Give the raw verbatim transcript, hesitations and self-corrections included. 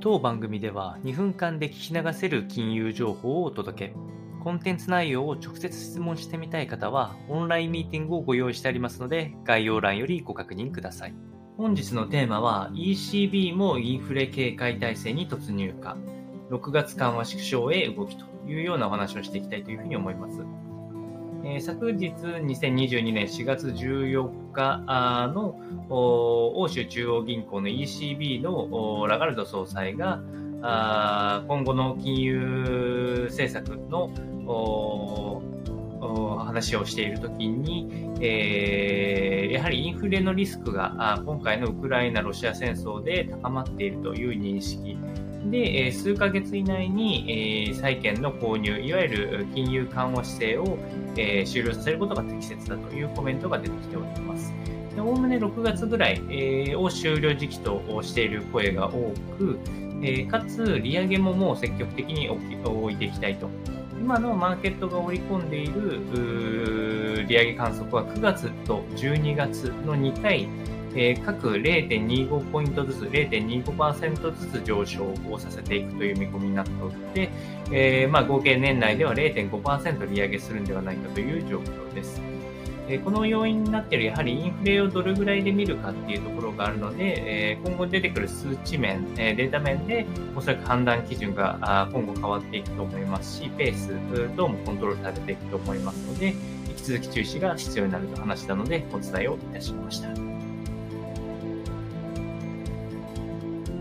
当番組ではにふんかんで聞き流せる金融情報をお届け、コンテンツ内容を直接質問してみたい方はオンラインミーティングをご用意してありますので、概要欄よりご確認ください。本日のテーマは イーシービー もインフレ警戒体制に突入か、ろくがつ緩和縮小へ動きというようなお話をしていきたいというふうに思います。えー、昨日にせんにじゅうにねんしがつじゅうよっかの欧州中央銀行の イーシービー のラガルド総裁があ今後の金融政策の話をしているときに、えー、やはりインフレのリスクが今回のウクライナ・ロシア戦争で高まっているという認識で、数ヶ月以内に債券の購入、いわゆる金融緩和姿勢を終了させることが適切だというコメントが出てきております。おおむねろくがつぐらいを終了時期としている声が多く、かつ利上げももう積極的に置いていきたいと、今のマーケットが織り込んでいる利上げ観測はくがつとじゅうにがつのにかい、各 れいてんにご ポイントずつ れいてんにごパーセント ずつ上昇をさせていくという見込みになっておって、えーまあ、合計年内では れいてんごパーセント 利上げするのではないかという状況です。この要因になっているやはりインフレをどれぐらいで見るかっていうところがあるので、今後出てくる数値面、データ面でおそらく判断基準が今後変わっていくと思いますし、ペース等もコントロールされていくと思いますので、引き続き注視が必要になると話したのでお伝えをいたしました。